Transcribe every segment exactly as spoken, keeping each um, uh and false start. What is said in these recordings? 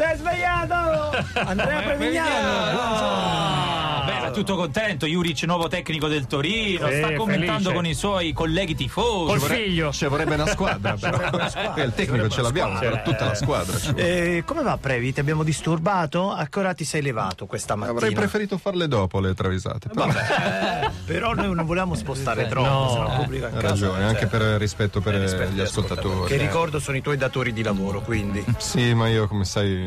Si è svegliato! Andrea Previgliano! Ah, beh, era tutto contento. Juric, nuovo tecnico del Torino, sì, sta commentando felice con i suoi colleghi tifosi. Col vorrebbe... figlio. Ci vorrebbe una squadra. Vorrebbe una squadra. Il tecnico ce l'abbiamo, squadra. Tutta la squadra. Eh, come va, Previ? Ti abbiamo disturbato? A che ora ti sei levato questa mattina? Avrei preferito farle dopo le travisate. Però, eh, però noi non volevamo spostare troppo. No, se no pubblico a casa, ragione, anche per rispetto per, per rispetto gli ascoltatori. ascoltatori. Che ricordo sono i tuoi datori di lavoro, quindi. Sì, ma io come sai...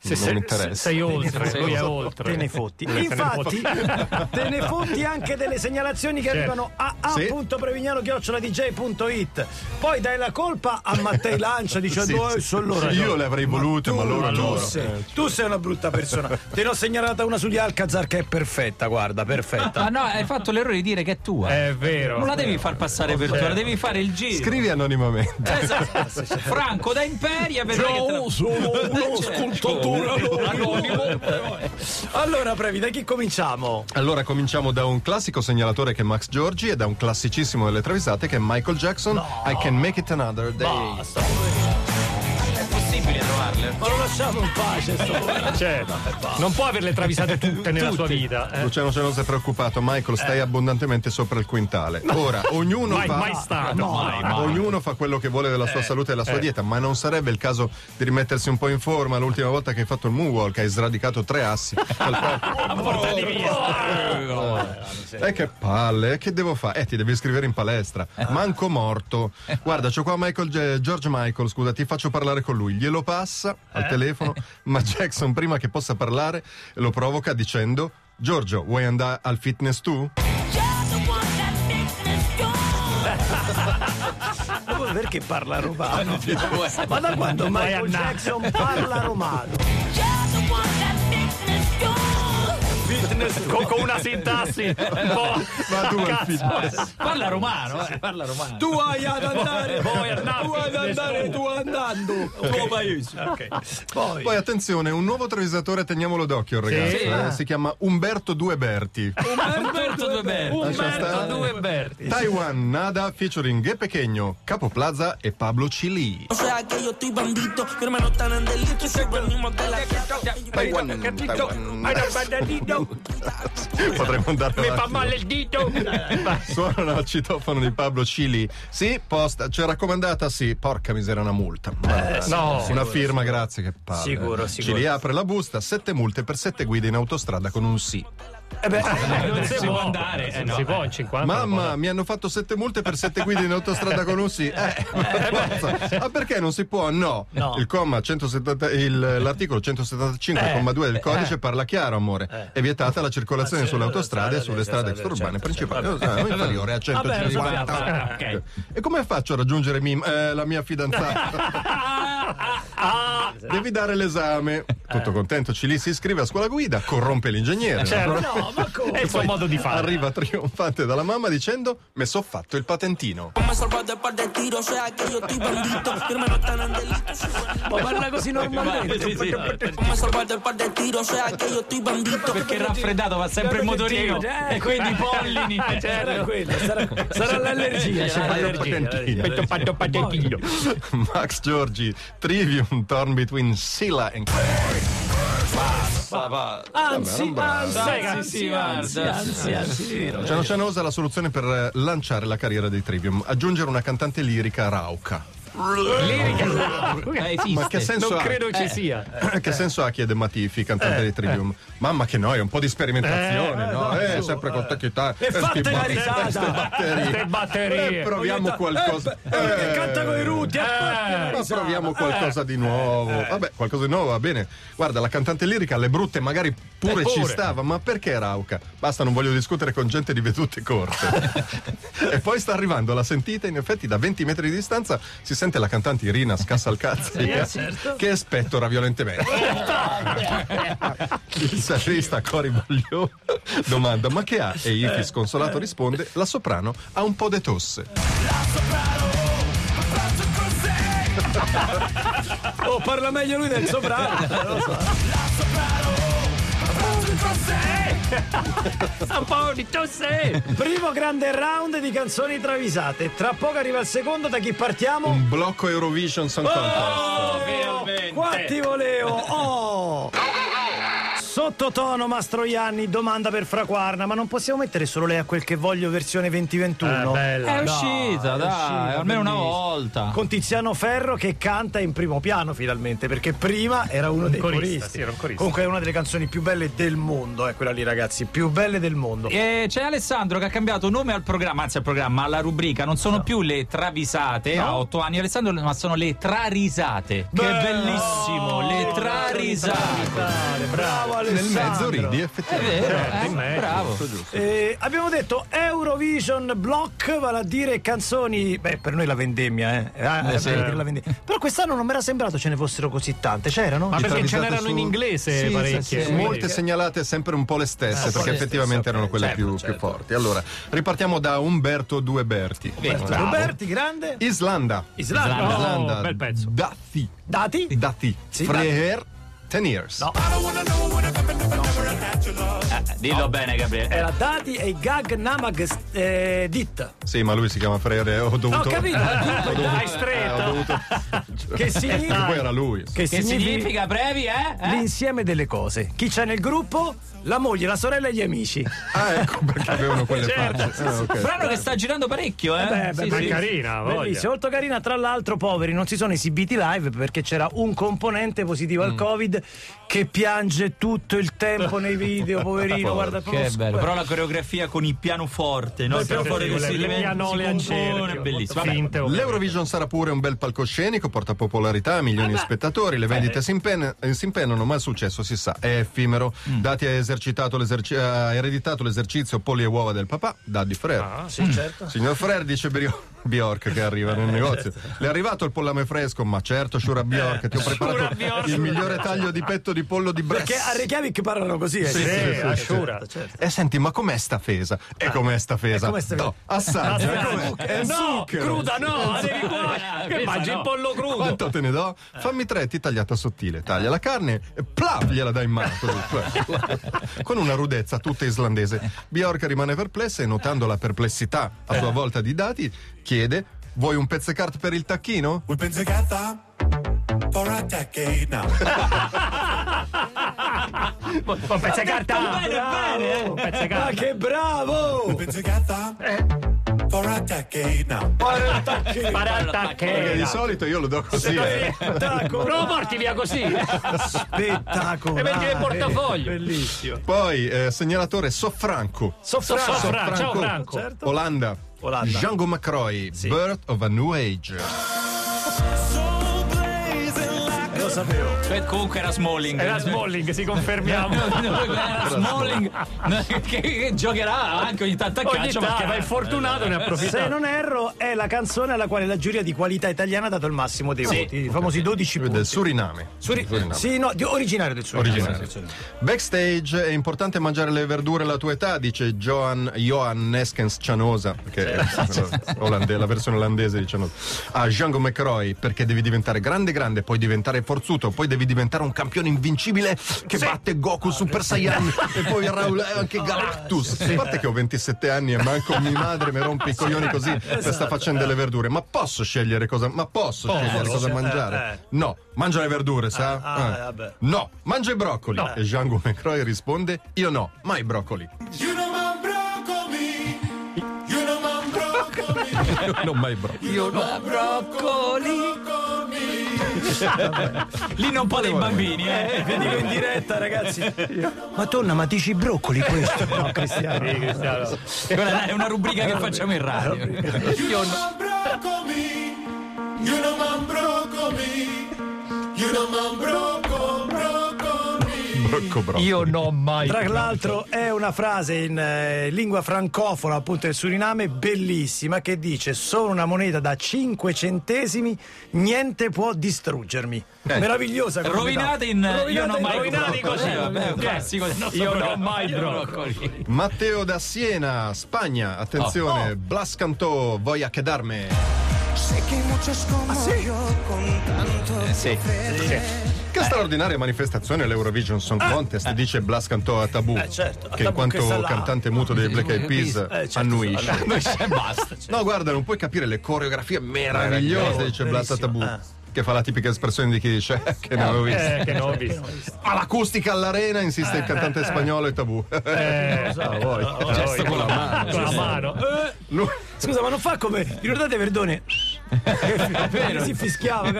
Se non sei, mi interessa. Sei oltre, sei oltre. Te ne fotti. Infatti, te ne fotti anche delle segnalazioni che certo arrivano a a punto prevignano chiocciola d j punto it. Poi dai la colpa a Mattei Lancia dicendo: sì, sì, oh, loro, io le avrei volute, ma, ma loro no. Tu, eh, tu sei una brutta persona. Te ne ho segnalata una sugli Alcazar che è perfetta, guarda, perfetta. Ah, no, hai fatto l'errore di dire che è tua. È vero. Non la devi far passare per tua, la devi fare il giro. Scrivi anonimamente. Esatto. Franco da Imperia. Io sono uno scultore. Allora, Previ, da chi cominciamo? Allora, cominciamo da un classico segnalatore che è Max Giorgi e da un classicissimo delle travisate che è Michael Jackson. No. I Can Make It Another Day. Basta. È possibile trovarle? Ma lo lasciamo in pace. Cioè, non può averle travisate tutte nella Tutti. sua vita. Eh? Luciano Celoso è preoccupato. Michael, stai eh. abbondantemente sopra il quintale. Ora, ognuno mai, fa... mai stato. No, mai, mai. Ognuno fa quello che vuole della sua eh. salute e della sua eh. dieta, ma non sarebbe il caso di rimettersi un po' in forma? L'ultima volta che hai fatto il moonwalk hai sradicato tre assi. E che palle, che devo fare? Eh, ti devi iscrivere in palestra. Manco morto. Guarda, c'ho qua Michael, George Michael, scusa, ti faccio parlare con lui. Glielo passa al eh? telefono, ma Jackson, prima che possa parlare, lo provoca dicendo: Giorgio, vuoi andare al fitness tu? Perché parla romano? Ma da quando Michael Jackson parla romano? Con, con una sintassi un po'. Ma tu cazzo, parla romano, eh, parla romano. Tu vai ad andare, poi tu vai ad andare, tu andando. Okay. Okay. Poi. Poi attenzione, un nuovo travisatore, teniamolo d'occhio, ragazzi. Sì. Eh, si chiama Umberto Duberti. Umberto Duberti. Umberto Duberti. Taiwan Nada featuring Ge Pechegno, Capo Plaza e Pablo Cili. Taiwan, Taiwan. Potremmo andare mi fa male il dito. Suonano al citofono di Pablo Cili. Sì, posta, c'è raccomandata, sì. Porca misera, una multa. Eh, sì, no, sicuro, una firma, sicuro. Grazie, che palle. Sicuro, sicuro. Cili apre la busta, sette multe per sette guide in autostrada con un sì. Eh beh, eh, non si, si può, può andare, eh, no. Si può in cinquanta. Mamma, mi hanno fatto sette multe per sette guide in autostrada con un sì. Eh, eh, ma perché non si può? No. no. Il comma centosettanta, il, l'articolo centosettantacinque, eh, comma due del codice eh. parla chiaro, amore. Eh. È vietata la circolazione sulle autostrade e sulle strade extraurbane principali inferiore a centocinquanta. E come faccio a raggiungere mi, eh, la mia fidanzata? Devi dare l'esame. Tutto contento, Cili si iscrive a scuola guida, corrompe l'ingegnere. Certo. No, ma come? È il suo modo di fare. Arriva trionfante dalla mamma dicendo: mi sono fatto il patentino. Ma parla così normalmente. Sì, sì, perché è raffreddato, va sempre in motorino e quindi i pollini. Sarà quello, sarà l'allergia. Sarà fatto patentino. Max Giorgi, Trivium, Torn Between Silla and Anzi, anzi, anzi, anzi, anzi. Luciano Cianosa ha la soluzione per lanciare la carriera dei Trivium: aggiungere una cantante lirica rauca. Eh, ma che senso non ha? credo ci eh, sia eh, che eh. senso ha, chiede Matifi, cantante eh, di Trivium. eh. Mamma che noia, un po' di sperimentazione, eh, no? no eh, su, sempre eh. con te chitarra e fate la risata, queste batterie, eh, proviamo qualcosa, eh, eh, eh, canta con i ruti, eh, eh, ma proviamo qualcosa eh, di nuovo, eh, vabbè, qualcosa di nuovo va bene. Guarda, la cantante lirica alle brutte magari pure, pure ci stava, ma perché rauca? Basta, non voglio discutere con gente di vedute corte. E poi sta arrivando, la sentite? In effetti da venti metri di distanza si sente la cantante Irina Scassalcazzi, sì, certo, che spettora violentemente. Il satirista Cori domanda: ma che ha? E Ichi sconsolato risponde: la soprano ha un po' de tosse. La soprano ha fatto così. Oh, parla meglio lui del soprano. La soprano ha fatto così. Un po' di tosse. Primo grande round di canzoni travisate. Tra poco arriva il secondo. Da chi partiamo? Un blocco Eurovision Song Contest. Oh, oh, qua ti volevo! Oh! Sottotono Mastroianni, domanda per Fraquarna, ma non possiamo mettere solo lei a quel che voglio versione duemilaventuno? Eh, bella, è uscita, no, dai, è uscita, almeno una volta. Con Tiziano Ferro che canta in primo piano finalmente, perché prima era uno un dei corista, coristi. Sì, era un corista. Comunque è una delle canzoni più belle del mondo, è eh, quella lì ragazzi, più belle del mondo. E c'è Alessandro che ha cambiato nome al programma, anzi al programma, alla rubrica, non sono no. più le travisate no. a otto anni Alessandro, ma sono le trarisate. Beh, che bellissimo, oh, le trarisate. Bravo Alessandro. Nel mezzo ridi effettivamente. È vero, eh, in mezzo, bravo. Giusto, giusto. Eh, abbiamo detto Eurovision Block, vale a dire canzoni. Beh, per noi la vendemmia, eh. Ah, eh, sì. per la vendemmia. Però quest'anno non mi era sembrato ce ne fossero così tante. C'erano? Ma perché ce n'erano su... in inglese sì, parecchie. Sì, sì. Molte segnalate sempre un po' le stesse, eh, perché le effettivamente stesse, erano quelle certo, più, certo. più forti. Allora, ripartiamo da Umberto Duberti. Duberti, grande. Islanda. Islanda. Islanda. Oh, Islanda. Bel pezzo. Dati. Dati? Dati. Sì, Freher. ten years. No. Eh, dillo no. bene, Gabriele. Era Daði og Gagnamagnið eh, Ditt. Sì, ma lui si chiama Frere. Ho dovuto. No, capito. Ho dovuto, Dai, stretto. Eh, ho dovuto... che significa? Poi era lui. Che, che significa, significa brevi, eh? eh? L'insieme delle cose. Chi c'è nel gruppo? La moglie, la sorella e gli amici. Ah, ecco perché avevano quelle certo. facce. Eh, okay. Brano che sta girando parecchio, eh? eh beh, beh, sì, sì. carina, bellissima, molto carina. Tra l'altro, poveri, non si sono esibiti live perché c'era un componente positivo mm. al Covid che piange tutto il tempo nei video, poverino. Guarda, che bello. Però la coreografia con il pianoforte, no? Il pianoforte così, le pianole ancene, bellissimo. L'Eurovision sarà pure un bel palcoscenico, porta popolarità, milioni di spettatori, le vendite si impennano, ma il successo si sa, è effimero. Daði ha esercitato ha ereditato l'esercizio polli e uova del papà, Daði Freyr. Ah, sì, certo. Signor Freyr dice Bjork che arriva nel negozio. Le è arrivato il pollame fresco, ma certo, Shura Bjork, ti ho preparato il migliore taglio di petto di pollo di Brest. Perché a Reykjavik parlano così, eh? Sì, sì, sì, sì, sì, Ashura. Certo, certo. E senti, ma com'è sta fesa? E ah, com'è sta fesa? No, assaggia. No, è no cruda no, devi mangi il pollo crudo. Quanto te ne do? Fammi tre, ti tagliata sottile. Taglia la carne e plaf, gliela dai in mano. Con una rudezza tutta islandese. Bjork rimane perplessa e notando la perplessità a sua volta di Daði, chiede: vuoi un pezzecart per il tacchino? Un pezzecarta? For a decade now. Un pezzecarta! Bene, bene! Ma che bravo! Un pezzecarta? Eh? Parattacchina. Parattacchina. Parattacchina. Di solito io lo do così. Eh. Però porti via così. Spettacolo. E metti nel portafoglio. Bellissimo. Poi eh, segnalatore Sofranco. Sofranco. Sofranco. Ciao Franco. Certo. Olanda. Olanda. Jeangu Macrooy. Sì. Birth of a New Age. Sapevo. Comunque era Smalling. Era Smalling, si confermiamo. no, no, era Smalling che, che giocherà anche ogni tanto a calcio, perché ma è fortunato, eh, ne approfitta. Se non erro, è la canzone alla quale la giuria di qualità italiana ha dato il massimo dei voti, sì, i famosi dodici punti. Del Suriname. Suri- Suriname. Sì, no, di, originario del Suriname. Originario. Backstage è importante mangiare le verdure alla tua età, dice Johann, Johann Neskels Cianosa, perché è olandese, la versione olandese di Cianosa. A ah, Jeangu Macrooy, perché devi diventare grande grande, poi diventare fortunato. Poi devi diventare un campione invincibile che sì. batte Goku, ah, Super Saiyan e poi Raul, anche Galactus. A parte che ho ventisette anni e manco mia madre mi rompe i coglioni così esatto. per sta facendo delle verdure. Ma posso scegliere cosa? Ma posso oh, scegliere cosa mangiare? Eh. No, mangia le verdure, sa? Ah, ah, eh. vabbè. No, mangia i broccoli. No. E Jeangu Macrooy risponde: io no, mai broccoli. You know my broccoli. You know my broccoli. Io non mai broccoli. Io non broccoli. Lì non po' dei bambini, eh? Vediamo in diretta, ragazzi. Madonna, ma dici broccoli questo? No, Cristiano. Sì, Cristiano. Guarda, è una rubrica che facciamo in radio. Io non broccoli, io non man broccoli, io non man broccoli. Brocco, brocco. Io non mai. Tra l'altro è una frase in eh, lingua francofona, appunto del Suriname, bellissima, che dice: sono una moneta da cinque centesimi, niente può distruggermi. Eh. Meravigliosa. Rovinate in rovinate io non mai rovinate così. Vabbè, classico del nostro io non mai broccoli. Matteo da Siena, Spagna. Attenzione, oh. Oh. Blas Cantó, voglio quedarme. Ah, sì? Eh, sì. Sì. Che straordinaria manifestazione l'Eurovision Song Contest, eh, eh. dice Blas Cantó a Tabù, eh, certo, che in quanto cantante muto dei Black Eyed Peas eh, certo, annuisce. Annuisce e basta. Certo. No, guarda, non puoi capire le coreografie meravigliose, dice Blas a Tabù. Eh. che fa la tipica espressione di chi dice eh, che, eh, non eh, che non ho visto. All'acustica all'arena insiste eh, il cantante eh, spagnolo e Tabù. Eh, ah, voi. No, no, gesto no, con la mano. Con la mano. Eh. Lui... Scusa, ma non fa come... Ricordate Verdone? Vero. Si fischiava.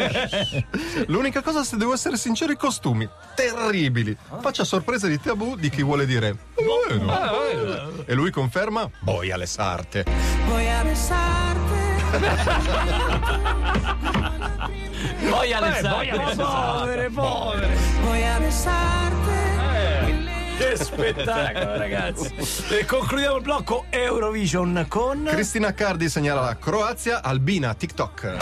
L'unica cosa, se devo essere sincero, i costumi terribili. Faccia sorpresa di Tabù di chi vuole dire bueno. Ah, bueno. E lui conferma voy a lesarte. Voy a lesarte. Voy a lesarte. Povere, povere. Voy a lesarte. Che spettacolo, ragazzi. E concludiamo il blocco Eurovision con Cristina Cardi segnala la Croazia, Albina TikTok.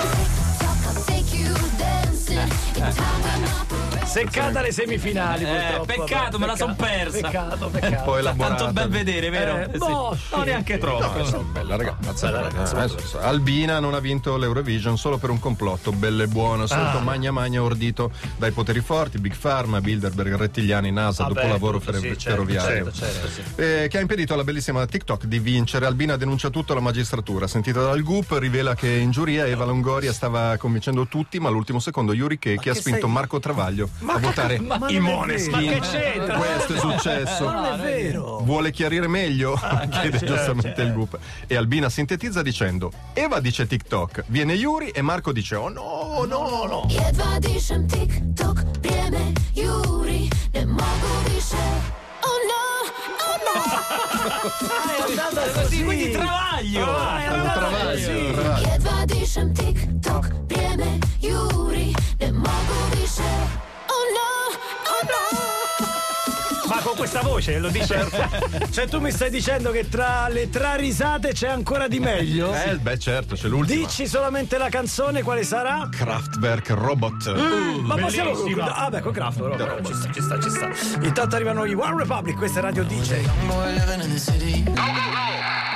Seccata le semifinali, eh, peccato, me la son persa. Peccato, peccato. Poi tanto bel vedere, vero? Eh, no, sì. non neanche troppo. No, bella ragazza, bella ragazza. ragazza. Albina non ha vinto l'Eurovision solo per un complotto, bello e buono, solito ah. magna magna ordito dai poteri forti, Big Pharma, Bilderberg, Rettigliani, NASA, ah, dopolavoro ferroviario. Sì, certo, certo, sì. eh, che ha impedito alla bellissima TikTok di vincere. Albina denuncia tutto alla magistratura. Sentita dal G U P, rivela che in giuria Eva Longoria stava convincendo tutti, ma all'ultimo secondo Yuri che, che ha spinto sei... Marco Travaglio ma a che, votare ma i Moneskin. Ma che c'entra? Questo è successo. Ma non è vero. Vuole chiarire meglio? Ah, chiede c'è, giustamente c'è. il G U P. E Albina sintetizza dicendo: Eva dice TikTok, viene Yuri e Marco dice oh no, no, no. Jedva dišem TikTok, viene Yuri, ne mogu više. Oh no, oh no. È andata così, quindi Travaglio. Oh, è un Travaglio. Jedva dišem TikTok, viene Yuri, ne mogu više. Ma con questa voce lo dice. Certo. Cioè tu mi stai dicendo che tra le tre risate c'è ancora di meglio? Eh sì. Beh certo, c'è l'ultima. Dici solamente la canzone, quale sarà? Kraftwerk Robot. Mm, ma possiamo concludere? Ah beh, con Kraftwerk Robot. Ci sta, ci sta, ci sta. Intanto arrivano gli One Republic, questa è Radio D J.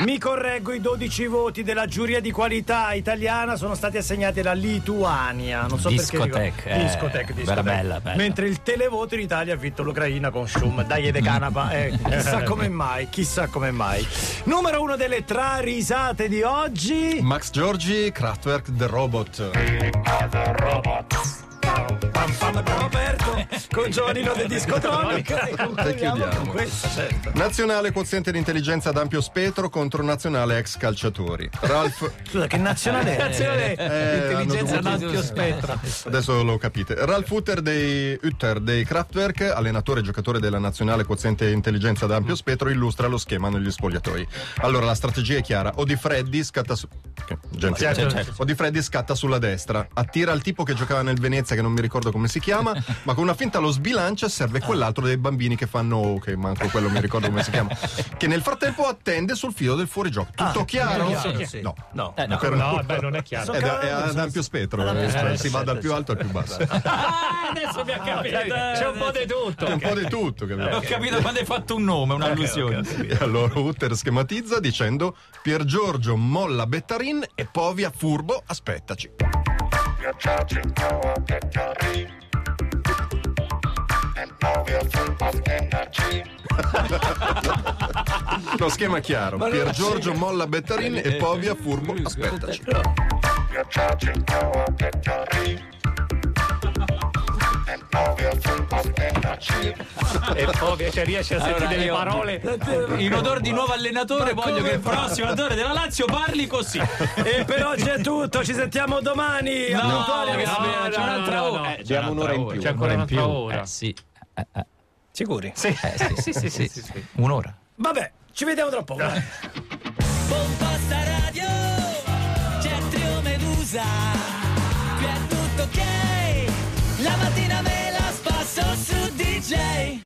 Mi correggo, i dodici voti della giuria di qualità italiana sono stati assegnati alla Lituania. Non so discotec, perché. Eh, discotec, discotec. Bella, bella. Mentre il televoto in Italia ha vinto l'Ucraina con Schum. Dai de canapa, eh, chissà come mai, chissà come mai. Numero uno delle tre risate di oggi: Max Giorgi, Kraftwerk, The Robot. The Robot. Roberto con Giovannino del Discotronica. E concludiamo con questo. Certo. Nazionale quoziente di intelligenza ad ampio spettro contro nazionale ex calciatori. Ralf. Scusa, che nazionale? Nazionale eh, intelligenza ad ampio spettro. Adesso lo capite. Ralf Hütter dei Hütter dei Kraftwerk, allenatore e giocatore della nazionale quoziente intelligenza ad ampio spettro, illustra lo schema negli spogliatoi. Allora la strategia è chiara. Odifreddi scatta su. Gente. Certo, certo. Odifreddi scatta sulla destra, attira il tipo che giocava nel Venezia che non mi ricordo come si chiama, ma con una finta lo sbilancia, serve quell'altro dei bambini che fanno ok, manco quello mi ricordo come si chiama, che nel frattempo attende sul filo del fuorigioco. Tutto ah, chiaro? chiaro sì. No, no, eh, no. Per no un... beh, non è chiaro. È, è, è ad ampio spettro, eh, eh, si va dal più alto al più basso. Ah, adesso mi ha capito. C'è un po' di tutto. C'è un po' di tutto. Okay. Ho capito quando hai fatto un nome, un'allusione. Okay, okay, okay. E allora Hütter schematizza dicendo: Pier Giorgio molla Bettarin e Povia furbo aspettaci. Lo schema è chiaro. Pier Giorgio molla Bettarin e Povia furbo aspettaci. E ovvio, cioè riesce a sentire allora, delle io, parole in odore di nuovo allenatore. Ma voglio che il prossimo allenatore della Lazio parli così. E per oggi è tutto, ci sentiamo domani. No, no, che no, no, c'è un'altra ora. No, no. Eh, c'è un'ora in più. C'è ancora in più. Ora. Eh, sì. Eh, eh. Sicuri? Sì. Eh, sì, sì, sì, sì, sì, sì. Un'ora. Vabbè, ci vediamo tra poco. Buon pasta radio.